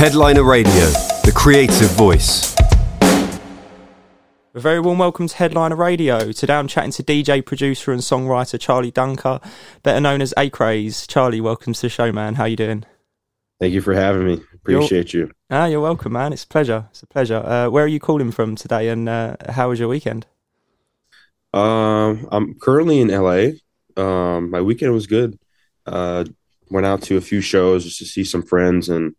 Headliner Radio, the creative voice. A very warm welcome to Headliner Radio. Today I'm chatting to DJ, producer and songwriter Charlie Duncker, better known as ACRAZE. Charlie, welcome to the show, man. How you doing? Thank you for having me. Appreciate you. Ah, you're welcome, man. It's a pleasure. Where are you calling from today, and how was your weekend? I'm currently in LA. My weekend was good. Went out to a few shows just to see some friends, and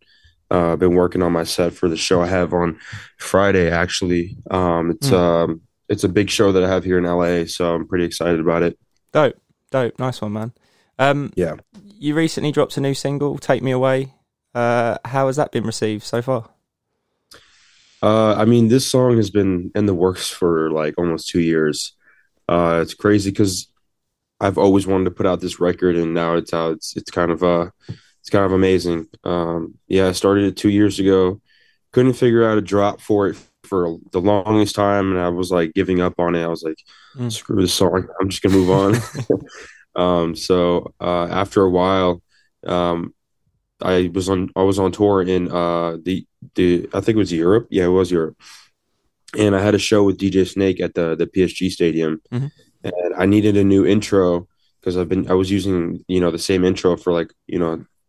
been working on my set for the show I have on Friday, actually. It's a big show that I have here in LA, so I'm pretty excited about it. Dope. Nice one, man. Yeah. You recently dropped a new single, Take Me Away. How has that been received so far? I mean, this song has been in the works for like almost 2 years. It's crazy because I've always wanted to put out this record, and now it's out. It's kind of amazing. I started it 2 years ago. Couldn't figure out a drop for it for the longest time, and I was like giving up on it. I was like, screw this song. I'm just going to move on. So after a while, I was on tour in I think it was Europe. Yeah, it was Europe. And I had a show with DJ Snake at the PSG Stadium. Mm-hmm. And I needed a new intro because I was using, the same intro for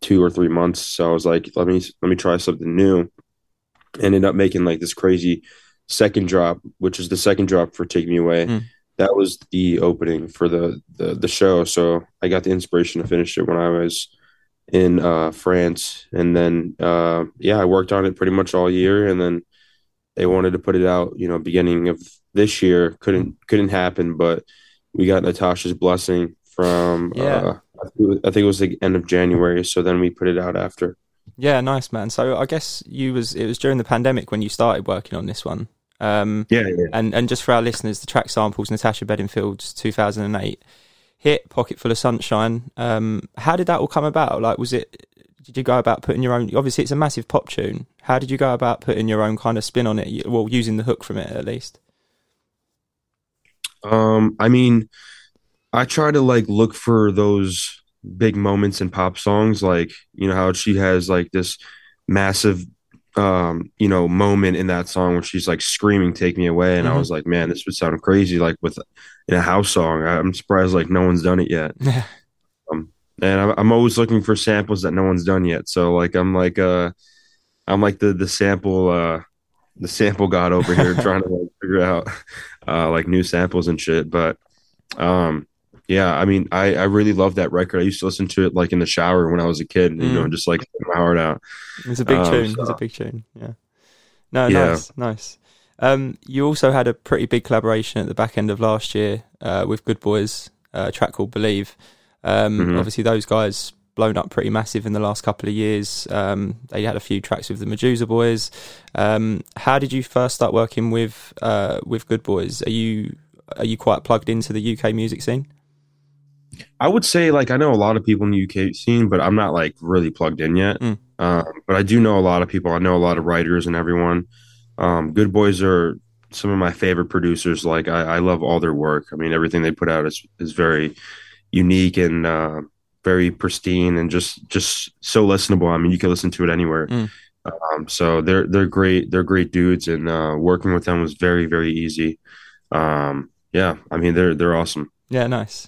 2 or 3 months. So I was like, let me try something new. Ended up making like this crazy second drop, which is the second drop for Take Me Away. Mm. That was the opening for the show. So I got the inspiration to finish it when I was in France. And then, I worked on it pretty much all year. And then they wanted to put it out, beginning of this year. Couldn't happen, but we got Natasha's blessing from, I think it was the end of January. So then we put it out after. Yeah, nice, man. So I guess it was during the pandemic when you started working on this one. And just for our listeners, the track samples Natasha Bedingfield's 2008 hit Pocket Full of Sunshine. How did that all come about? Like, did you go about putting your own? Obviously, it's a massive pop tune. How did you go about putting your own kind of spin on it? Well, using the hook from it, at least. I mean, I try to look for those big moments in pop songs, how she has this massive, moment in that song where she's screaming, "Take me away," and I was like, man, this would sound crazy in a house song. I'm surprised no one's done it yet. And I'm always looking for samples that no one's done yet. So I'm the sample god over here trying to figure out new samples and shit. But I mean, I really love that record. I used to listen to it in the shower when I was a kid, just put my heart out. It's a big tune. So. It's a big tune. Yeah. No, yeah. Nice. You also had a pretty big collaboration at the back end of last year with Good Boys, a track called Believe. Obviously those guys blown up pretty massive in the last couple of years. They had a few tracks with the Medusa Boys. How did you first start working with Good Boys? Are you quite plugged into the UK music scene? I would say I know a lot of people in the UK scene, but I'm not really plugged in yet. But I do know a lot of people. I know a lot of writers and everyone. Good Boys are some of my favorite producers. I love all their work. I mean, everything they put out is very unique and very pristine and just so listenable. I mean, you can listen to it anywhere. So they're great. They're great dudes, and working with them was very, very easy. I mean, they're awesome. Yeah, nice.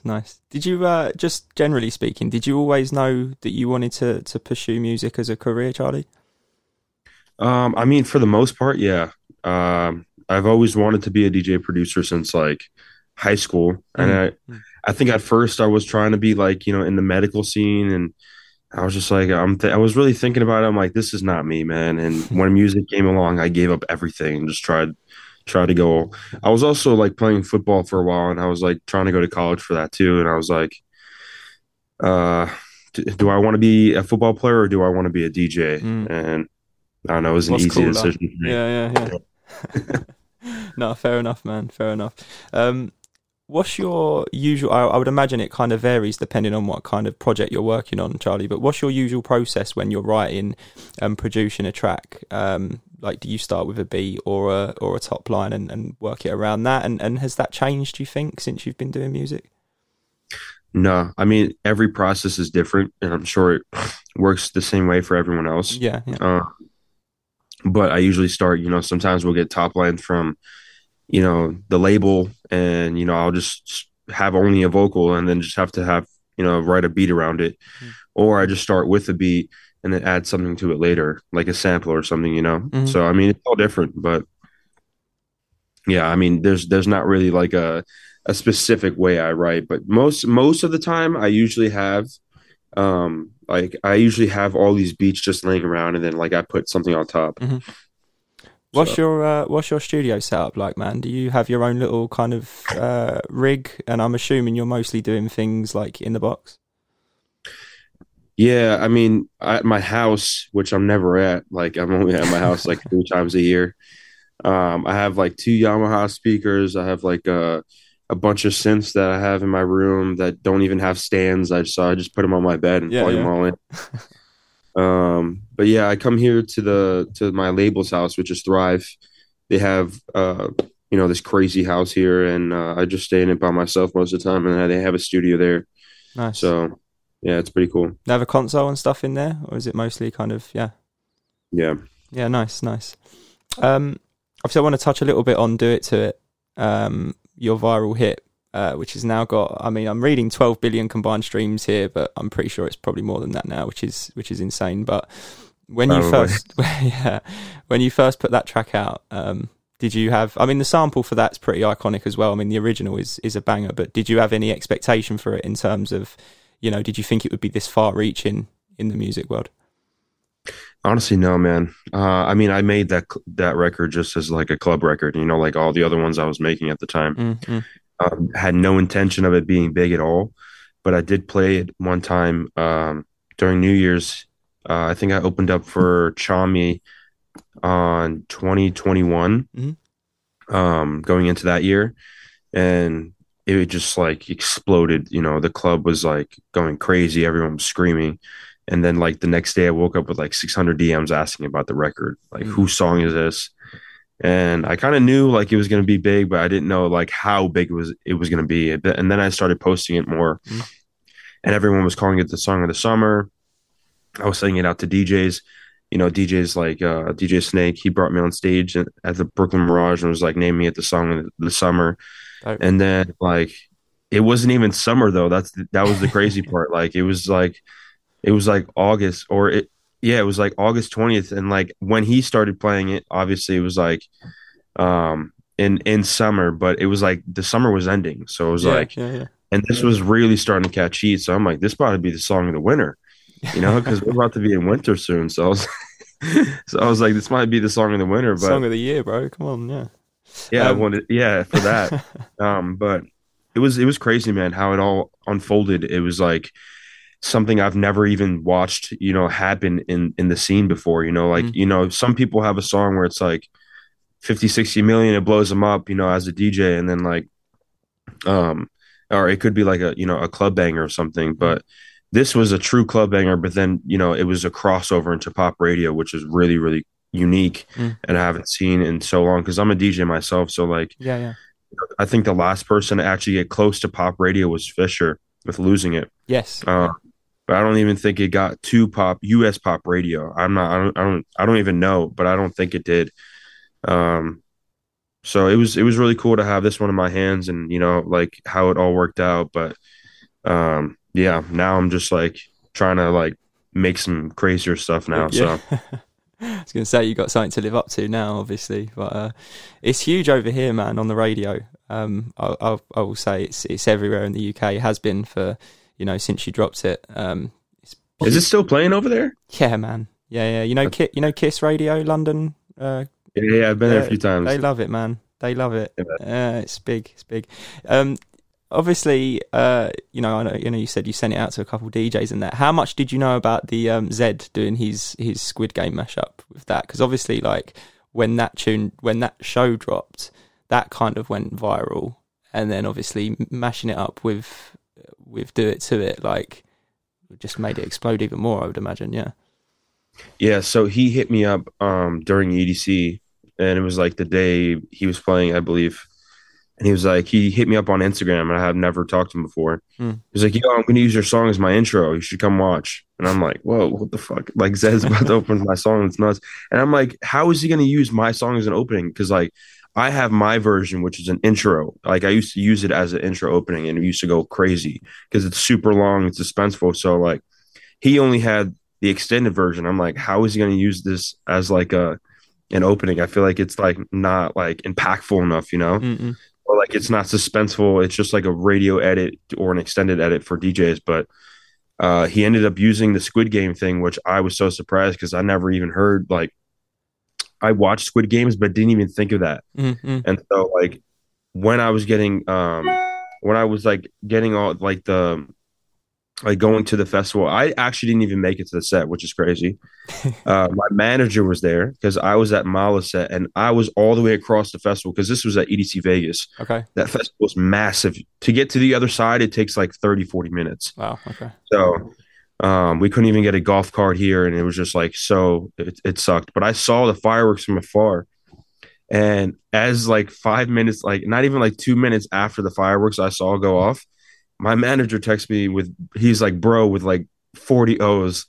Did you just generally speaking, did you always know that you wanted to pursue music as a career, Charlie? I mean, for the most part, yeah. I've always wanted to be a DJ producer since high school, and I think at first I was trying to be in the medical scene, and I was just I was really thinking about it. I'm like, this is not me, man. And when music came along, I gave up everything and just tried to go. I was also playing football for a while, and I was trying to go to college for that too. And I was like, do I want to be a football player or do I want to be a DJ? And I don't know, it was an easy decision for me. Yeah. No, fair enough, man. Fair enough. What's your usual, I would imagine it kind of varies depending on what kind of project you're working on, Charlie, but what's your usual process when you're writing and producing a track? Do you start with a beat or a top line and work it around that? And has that changed, do you think, since you've been doing music? No, I mean, every process is different, and I'm sure it works the same way for everyone else. Yeah. But I usually start, you know, sometimes we'll get top lines from, you know, the label, and, you know, I'll just have only a vocal and then just have to have, you know, write a beat around it. Mm-hmm. Or I just start with a beat and then add something to it later, like a sample or something, you know? Mm-hmm. So, I mean, it's all different, but yeah, I mean, there's not really like a specific way I write, but most of the time I usually have, all these beats just laying around, and then like I put something on top. Mm-hmm. What's your studio setup like, man? Do you have your own little kind of rig? And I'm assuming you're mostly doing things like in the box. Yeah, I mean, at my house, which I'm never at. Like, I'm only at my house like 3 times a year. I have like 2 Yamaha speakers. I have like a bunch of synths that I have in my room that don't even have stands. I just put them on my bed and plug them all in. But yeah, I come here to my label's house, which is Thrive. They have, you know, this crazy house here, and I just stay in it by myself most of the time, and they have a studio there. Nice. So yeah, it's pretty cool. They have a console and stuff in there, or is it mostly kind of, Yeah. Nice. Obviously I want to touch a little bit on Do It To It. Your viral hit, which has now got, I mean, I'm reading 12 billion combined streams here, but I'm pretty sure it's probably more than that now, which is insane. But when you first put that track out, did you have, I mean, the sample for that's pretty iconic as well. I mean, the original is a banger, but did you have any expectation for it in terms of, you know, did you think it would be this far reaching in the music world? Honestly, no, man. I mean, I made that record just as like a club record, you know, like all the other ones I was making at the time. Mm-hmm. Had no intention of it being big at all, but I did play it one time during New Year's. I think I opened up for Chami on 2021, mm-hmm. Going into that year, and it just like exploded. You know, the club was like going crazy. Everyone was screaming. And then, like, the next day I woke up with, like, 600 DMs asking about the record. Like, whose song is this? And I kind of knew, like, it was going to be big, but I didn't know, like, how big it was going to be. And then I started posting it more. Mm. And everyone was calling it the song of the summer. I was sending it out to DJs. You know, DJs like DJ Snake, he brought me on stage at the Brooklyn Mirage and was, like, naming it the song of the summer. Oh. And then, like, it wasn't even summer, though. That was the crazy part. Like, it was like August, it was like August 20th. And like when he started playing it, obviously it was like in summer, but it was like the summer was ending. So it was and this was really starting to catch heat. So I'm like, this probably be the song of the winter, you know, because we're about to be in winter soon. So I was like, this might be the song of the winter, but song of the year, bro. Come on. Yeah. Yeah. I wanted. Yeah. For that. But it was crazy, man, how it all unfolded. It was like something I've never even watched, you know, happen in the scene before, you know, like, you know, some people have a song where it's like 50, 60 million, it blows them up, you know, as a DJ. And then like, or it could be like a, you know, a club banger or something, but this was a true club banger. But then, you know, it was a crossover into pop radio, which is really, really unique and I haven't seen in so long. 'Cause I'm a DJ myself. So like, I think the last person to actually get close to pop radio was Fisher with Losing It. Yes. But I don't even think it got to pop U.S. pop radio. I don't even know, but I don't think it did. So it was really cool to have this one in my hands and, you know, like how it all worked out. But now I'm just like trying to like make some crazier stuff now. Yeah. So I was gonna say you got something to live up to now, obviously, but it's huge over here, man, on the radio. I will say it's everywhere in the UK. It has been for. You know, since you dropped it, is it still playing over there? Yeah, man. Yeah. You know, Kiss Radio London. I've been there a few times. They love it, man. They love it. Yeah, it's big. It's big. Obviously, I know. You said you sent it out to a couple of DJs and that. How much did you know about the Zed doing his Squid Game mashup with that? Because obviously, like when that show dropped, that kind of went viral, and then obviously mashing it up with Do It To It, like, just made it explode even more, I would imagine. Yeah So he hit me up during EDC, and it was like the day he was playing, I believe, And he was like, he hit me up on Instagram, and I have never talked to him before. He was like, yo, I'm going to use your song as my intro. You should come watch. And I'm like, whoa, what the fuck? Like, Zed's about to open my song. It's nuts. And I'm like, how is he going to use my song as an opening? Because, like, I have my version, which is an intro. Like, I used to use it as an intro opening, and it used to go crazy because it's super long. It's suspenseful. So, like, he only had the extended version. I'm like, how is he going to use this as, like, an opening? I feel like it's, like, not, like, impactful enough, you know? Mm-mm. Or like it's not suspenseful. It's just like a radio edit or an extended edit for DJs. But he ended up using the Squid Game thing, which I was so surprised because I never even heard. Like, I watched Squid Games, but didn't even think of that. Mm-hmm. And so, like, when I was getting, getting all like the, like going to the festival, I actually didn't even make it to the set, which is crazy. My manager was there because I was at Mala's set, and I was all the way across the festival because this was at EDC Vegas. Okay. That festival is massive. To get to the other side, it takes like 30, 40 minutes. Wow. Okay. So we couldn't even get a golf cart here, and it was just like, so it sucked. But I saw the fireworks from afar. And as like 5 minutes, like not even like 2 minutes after the fireworks I saw go off, my manager texts me he's like, bro, with like 40 O's.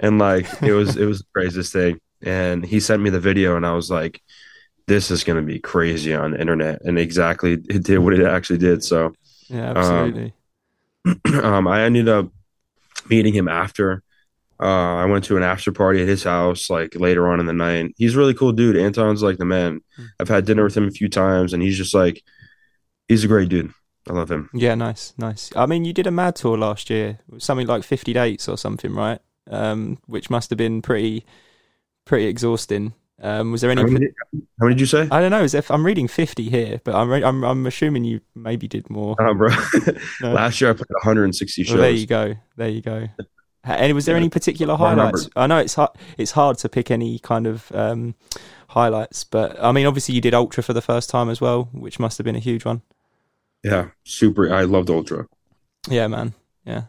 And like, it was the craziest thing. And he sent me the video, and I was like, this is going to be crazy on the internet. And exactly, it did what it actually did. So yeah, absolutely. I ended up meeting him after. I went to an after party at his house, like later on in the night. He's a really cool dude. Anton's like the man. I've had dinner with him a few times, and he's just like, he's a great dude. I love him. Yeah, nice. I mean, you did a mad tour last year, something like 50 dates or something, right? Which must have been pretty exhausting. Was there any? How many did you say? I don't know. I'm reading 50 here, but I'm assuming you maybe did more. Oh, bro. No. Last year I played 160 shows. Well, there you go. And was there any particular highlights? I know it's hard to pick any kind of highlights, but I mean, obviously you did Ultra for the first time as well, which must have been a huge one. Yeah, super. I loved Ultra. Yeah, man. Yeah.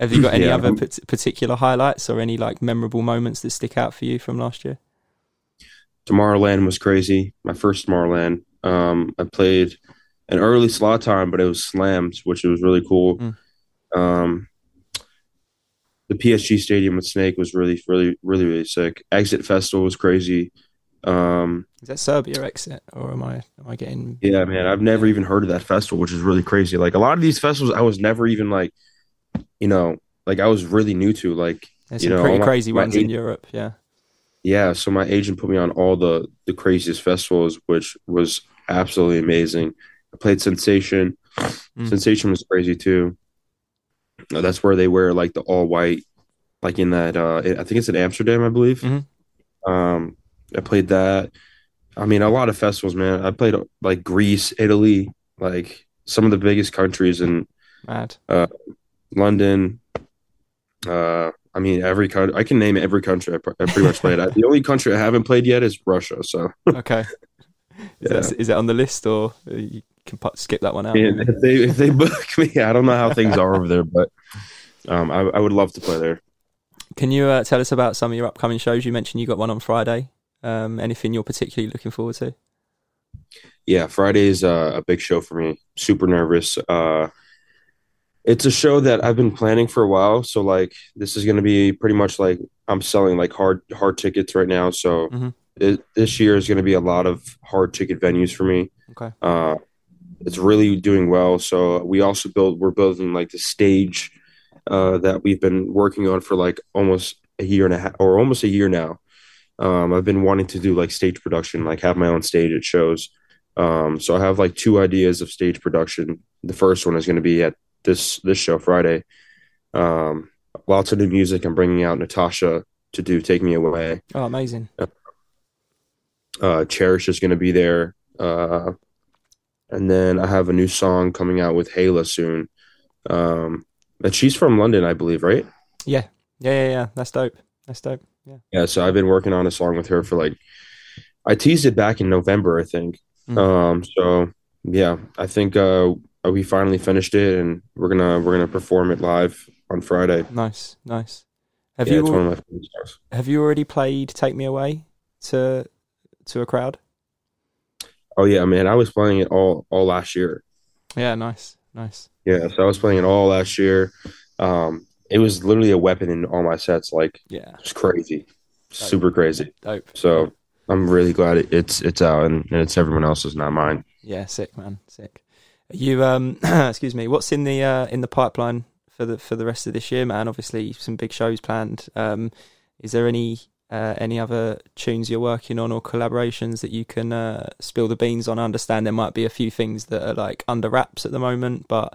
Have you got any other particular highlights or any like memorable moments that stick out for you from last year? Tomorrowland was crazy. My first Tomorrowland. I played an early slot time, but it was slams, which was really cool. The PSG Stadium with Snake was really, really, really, really sick. Exit Festival was crazy. Is that Serbia Exit, or am I getting? Yeah, man, I've never even heard of that festival, which is really crazy. Like a lot of these festivals, I was never even like, you know, like I was really new to. Like, there's you some know, pretty crazy ones in Europe. Yeah, yeah. So my agent put me on all the craziest festivals, which was absolutely amazing. I played Sensation. Sensation was crazy too. That's where they wear like the all white, like in that. I think it's in Amsterdam, I believe. I played that. I mean, a lot of festivals, man. I played like Greece, Italy, like some of the biggest countries in London. I mean, every country. I can name every country I pretty much played. The only country I haven't played yet is Russia. So okay, is it on the list, or you can skip that one out? Yeah, if they book me, I don't know how things are over there, but I would love to play there. Can you tell us about some of your upcoming shows? You mentioned you got one on Friday. Anything you're particularly looking forward to? Yeah, Friday is a big show for me. Super nervous. It's a show that I've been planning for a while. So like, this is going to be pretty much like I'm selling like hard tickets right now. So this year is going to be a lot of hard ticket venues for me. Okay. It's really doing well. So we're building like the stage that we've been working on for like almost a year now. I've been wanting to do like stage production, like have my own stage at shows. So I have like two ideas of stage production. The first one is going to be at this show Friday. Lots of new music. I'm bringing out Natasha to do Take Me Away. Oh, amazing. Cherish is going to be there. And then I have a new song coming out with Hayla soon. And she's from London, I believe, right? Yeah. That's dope. Yeah, so I've been working on a song with her for like, I teased it back in November, I think. So yeah, I think we finally finished it, and we're gonna perform it live on Friday. Nice. It's one of my favorite songs. Have you already played Take Me Away to a crowd? Oh yeah, man, I was playing it all last year. Yeah, nice. Yeah, so I was playing it all last year. It was literally a weapon in all my sets. Like, yeah, it's crazy, dope. Super crazy. Dope. So I'm really glad it's out and it's everyone else's, not mine. Yeah, sick, man, sick. You excuse me. What's in the pipeline for the rest of this year, man? Obviously, some big shows planned. Is there any other tunes you're working on or collaborations that you can spill the beans on? I understand there might be a few things that are like under wraps at the moment, but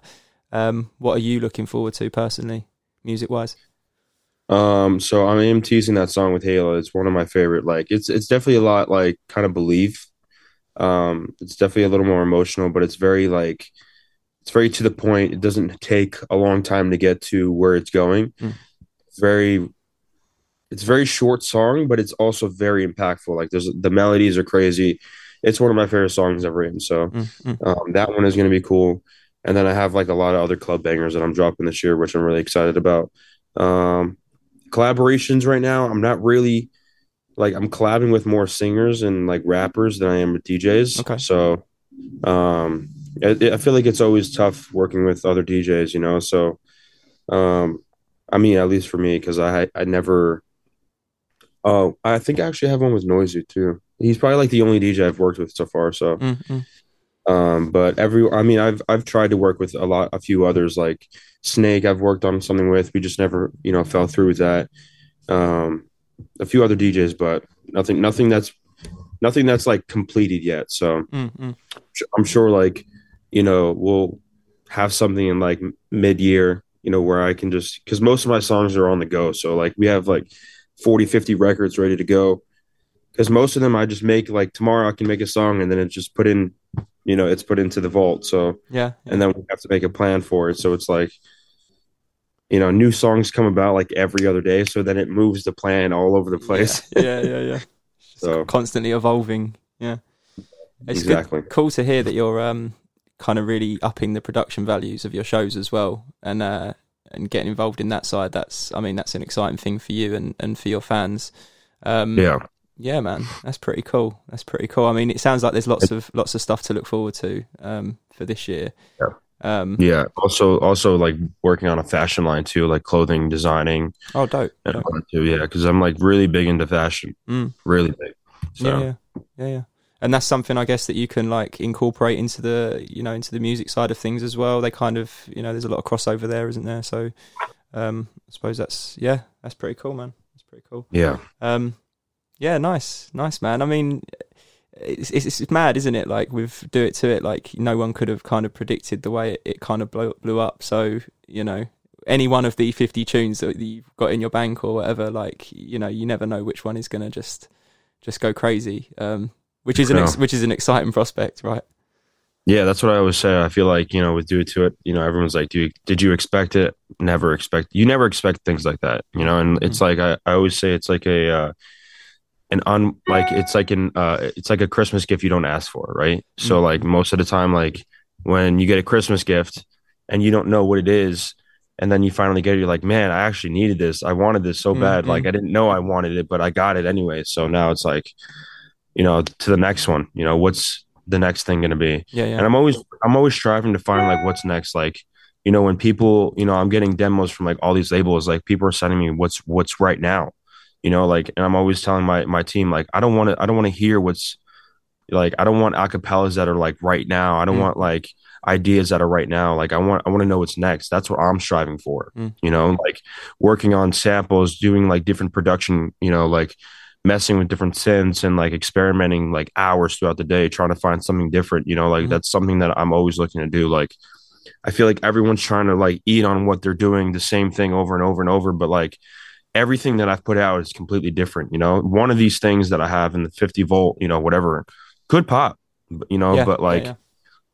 what are you looking forward to personally, music wise? So I am teasing that song with Hayla. It's one of my favorite. Like it's definitely a lot like kind of Believe. It's definitely a little more emotional, but it's very to the point. It doesn't take a long time to get to where it's going. It's very short song, but it's also very impactful. Like the melodies are crazy. It's one of my favorite songs I've written. So that one is going to be cool. And then I have like a lot of other club bangers that I'm dropping this year, which I'm really excited about. Collaborations right now, I'm not really like, I'm collabing with more singers and like rappers than I am with DJs. Okay. So I feel like it's always tough working with other DJs, you know? So I mean, at least for me, because I never. Oh, I think I actually have one with Noizu too. He's probably like the only DJ I've worked with so far. So, but I've tried to work with a few others like Snake. I've worked on something with. We just never, fell through with that. A few other DJs, but nothing that's like completed yet. So, I'm sure we'll have something in like mid-year. Where I can just, because most of my songs are on the go. So like we have like 40, 50 records ready to go. Because most of them I just make like tomorrow I can make a song and then it's just put in, it's put into the vault. So yeah. And then we have to make a plan for it. So it's like, new songs come about like every other day. So then it moves the plan all over the place. Yeah. So constantly evolving. Yeah. It's exactly. Cool to hear that you're, kind of really upping the production values of your shows as well, and getting involved in that side. That's an exciting thing for you and for your fans. Yeah, man, that's pretty cool. I mean, it sounds like there's lots of stuff to look forward to for this year. Yeah. Also like working on a fashion line too, like clothing designing. Oh, dope. And dope. Too, yeah, because I'm like really big into fashion, really big. So. Yeah. And that's something I guess that you can like incorporate into the, into the music side of things as well. They kind of, there's a lot of crossover there, isn't there? So I suppose that's pretty cool, man. That's pretty cool. Yeah. Yeah. Nice, man. I mean, it's mad, isn't it? Like with Do It To It, like no one could have kind of predicted the way it kind of blew up. So, any one of the 50 tunes that you've got in your bank or whatever, like, you never know which one is going to just go crazy. Which is an exciting prospect, right? Yeah, that's what I always say. I feel like, with Do It To It, everyone's like, did you expect it? You never expect things like that, and it's like, I always say it's like it's like a Christmas gift you don't ask for, right? So like most of the time, like when you get a Christmas gift and you don't know what it is, and then you finally get it, you're like, man, I actually needed this. I wanted this so bad. Like I didn't know I wanted it, but I got it anyway. So now it's like, to the next one, what's the next thing going to be? Yeah. And I'm always striving to find like what's next. Like, when people, I'm getting demos from like all these labels, like people are sending me what's right now, like, and I'm always telling my team, like, I don't want to hear what's like, I don't want acapellas that are like right now. I don't want like ideas that are right now. Like I want to know what's next. That's what I'm striving for, like working on samples, doing like different production, like messing with different synths and like experimenting like hours throughout the day trying to find something different, that's something that I'm always looking to do. Like I feel like everyone's trying to like eat on what they're doing, the same thing over and over and over, but like everything that I've put out is completely different. One of these things that I have in the 50 volt, whatever, could pop, but like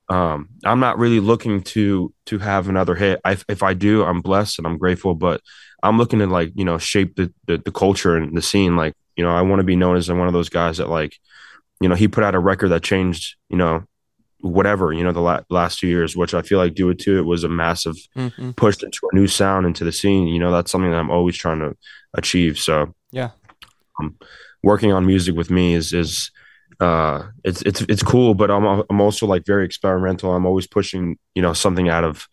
I'm not really looking to have another hit. If I do, I'm blessed and I'm grateful, but I'm looking to like shape the culture and the scene. Like I want to be known as one of those guys that like, he put out a record that changed, whatever, the last 2 years, which I feel like Do It To It was a massive push into a new sound into the scene. That's something that I'm always trying to achieve. So working on music with me is it's cool, but I'm also like very experimental. I'm always pushing, you know, something out of,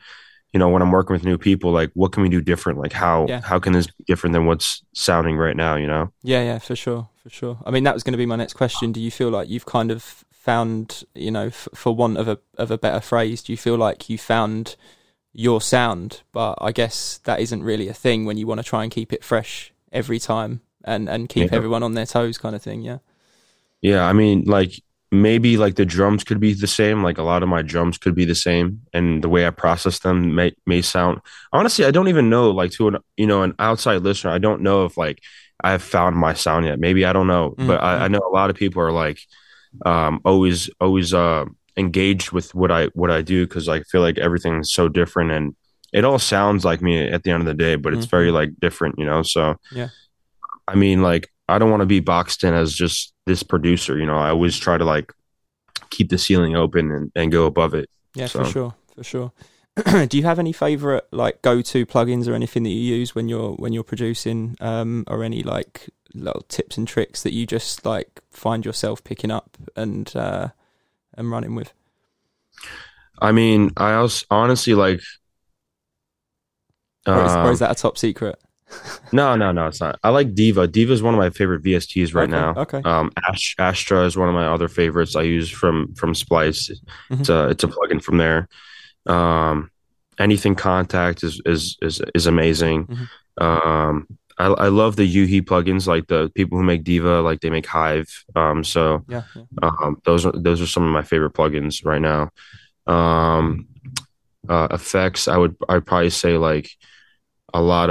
you know, when I'm working with new people, like what can we do different? Like how can this be different than what's sounding right now, you know? Yeah, for sure. I mean, that was going to be my next question. Do you feel like you've kind of found, you know, for want of a better phrase, do you feel like you found your sound? But I guess that isn't really a thing when you want to try and keep it fresh every time and keep everyone on their toes kind of thing. Yeah, I mean, like maybe like the drums could be the same. Like a lot of my drums could be the same, and the way I process them may sound. Honestly, I don't even know. Like to an outside listener, I don't know if like I have found my sound yet. Maybe I don't know, but I know a lot of people are like always engaged with what I do, because I feel like everything's so different and it all sounds like me at the end of the day, but it's very like different, you know. So yeah, I mean, like I don't want to be boxed in as just this producer, you know. I always try to like keep the ceiling open and go above it. Yeah, so. For sure. Do you have any favorite like go-to plugins or anything that you use when you're producing, or any like little tips and tricks that you just like find yourself picking up and running with? I mean, I also honestly like. Or is that a top secret? No, it's not. I like Diva. Diva is one of my favorite VSTs right now. Okay. Astra is one of my other favorites I use from Splice. Mm-hmm. It's a plugin from there. Anything Contact is amazing. Mm-hmm. I love the UHe plugins, like the people who make Diva, like they make Hive. Those are some of my favorite plugins right now. Effects, I'd probably say like a lot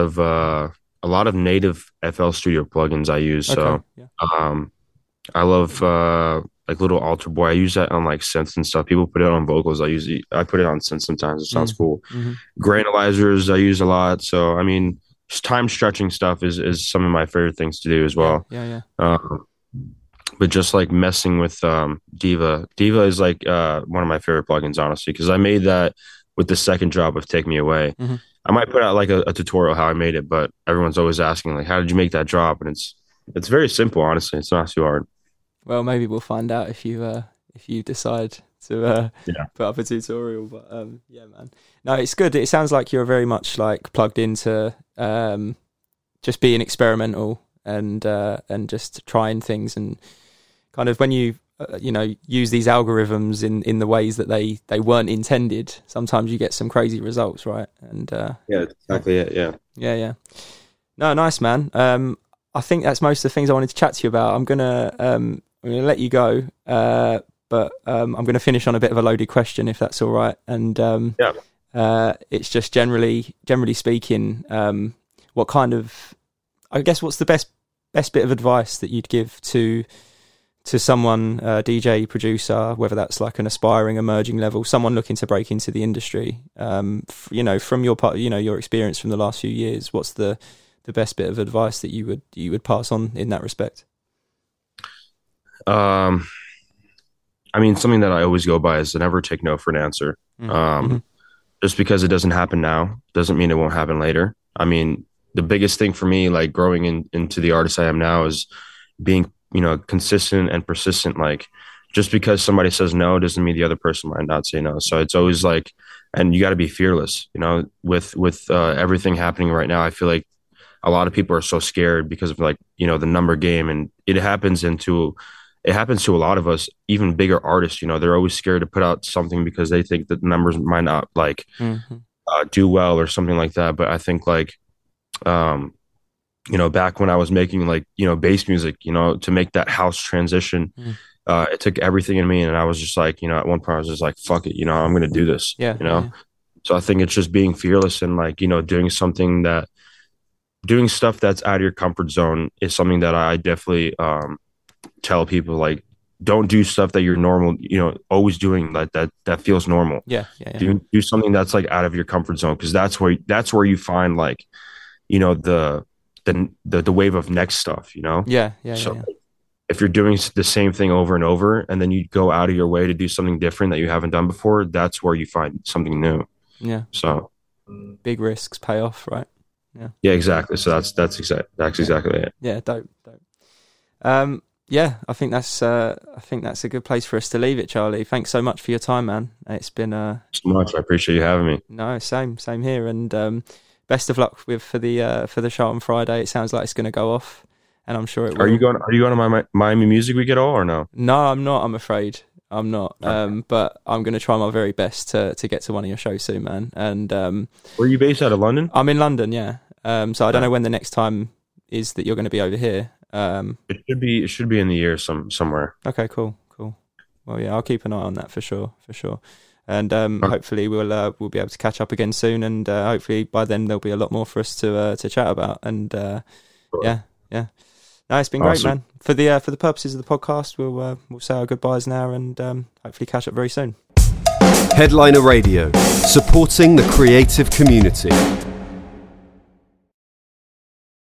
of native FL Studio plugins I use. Okay, so I love like little Ultra Boy. I use that on like synths and stuff. People put it on vocals. I put it on synths sometimes. It sounds cool. Mm-hmm. Granalizers I use a lot. So I mean, just time stretching stuff is some of my favorite things to do as well. Yeah. But just like messing with Diva. Diva is like one of my favorite plugins, honestly, because I made that with the second job of Take Me Away. Mm-hmm. I might put out like a tutorial how I made it, but everyone's always asking like, how did you make that drop? And it's very simple, honestly. It's not too hard. Well, maybe we'll find out if you decide to put up a tutorial. But yeah, man, no, it's good. It sounds like you're very much like plugged into just being experimental and just trying things, and kind of when you use these algorithms in the ways that they weren't intended, sometimes you get some crazy results, right? And no, nice, man. I think that's most of the things I wanted to chat to you about. I'm gonna let you go, but I'm gonna finish on a bit of a loaded question, if that's all right. And it's just generally speaking, what kind of, I guess, what's the best bit of advice that you'd give to someone, DJ, producer, whether that's like an aspiring, emerging level, someone looking to break into the industry, from your part, your experience from the last few years, what's the best bit of advice that you would pass on in that respect? I mean, something that I always go by is to never take no for an answer. Mm-hmm. Just because it doesn't happen now doesn't mean it won't happen later. I mean, the biggest thing for me, like growing into the artist I am now, is being consistent and persistent. Like just because somebody says no doesn't mean the other person might not say no. So it's always like, and you got to be fearless, with everything happening right now. I feel like a lot of people are so scared because of like, the number game, and it happens to a lot of us, even bigger artists. They're always scared to put out something because they think that the numbers might not like do well or something like that. But I think like, back when I was making like, bass music, to make that house transition, it took everything in me. And I was just like, at one point I was just like, fuck it, I'm going to do this, So I think it's just being fearless and like, doing stuff that's out of your comfort zone is something that I definitely tell people, like, don't do stuff that you're normal, always doing, like that feels normal. Yeah. Do something that's like out of your comfort zone. 'Cause that's where you find like, the wave of next stuff, If you're doing the same thing over and over, and then you go out of your way to do something different that you haven't done before, that's where you find something new. So big risks pay off, right? Exactly. So that's exactly it. Dope. yeah, I think that's a good place for us to leave it, Charlie. Thanks so much for your time, man. It's been so much. I appreciate you having me. No, same here. And best of luck for the show on Friday. It sounds like it's going to go off, and I'm sure it will. Are you going to my Miami Music Week at all, or no? No, I'm not. I'm afraid I'm not. Okay. But I'm going to try my very best to get to one of your shows soon, man. And where are you based out of? London? I'm in London, yeah. So I don't know when the next time is that you're going to be over here. It should be in the year somewhere. Okay, cool. Well, yeah, I'll keep an eye on that for sure. And hopefully we'll be able to catch up again soon. And hopefully by then there'll be a lot more for us to chat about. And sure. yeah. No, it's been awesome. Great, man. For the purposes of the podcast, we'll say our goodbyes now, and hopefully catch up very soon. Headliner Radio, supporting the creative community.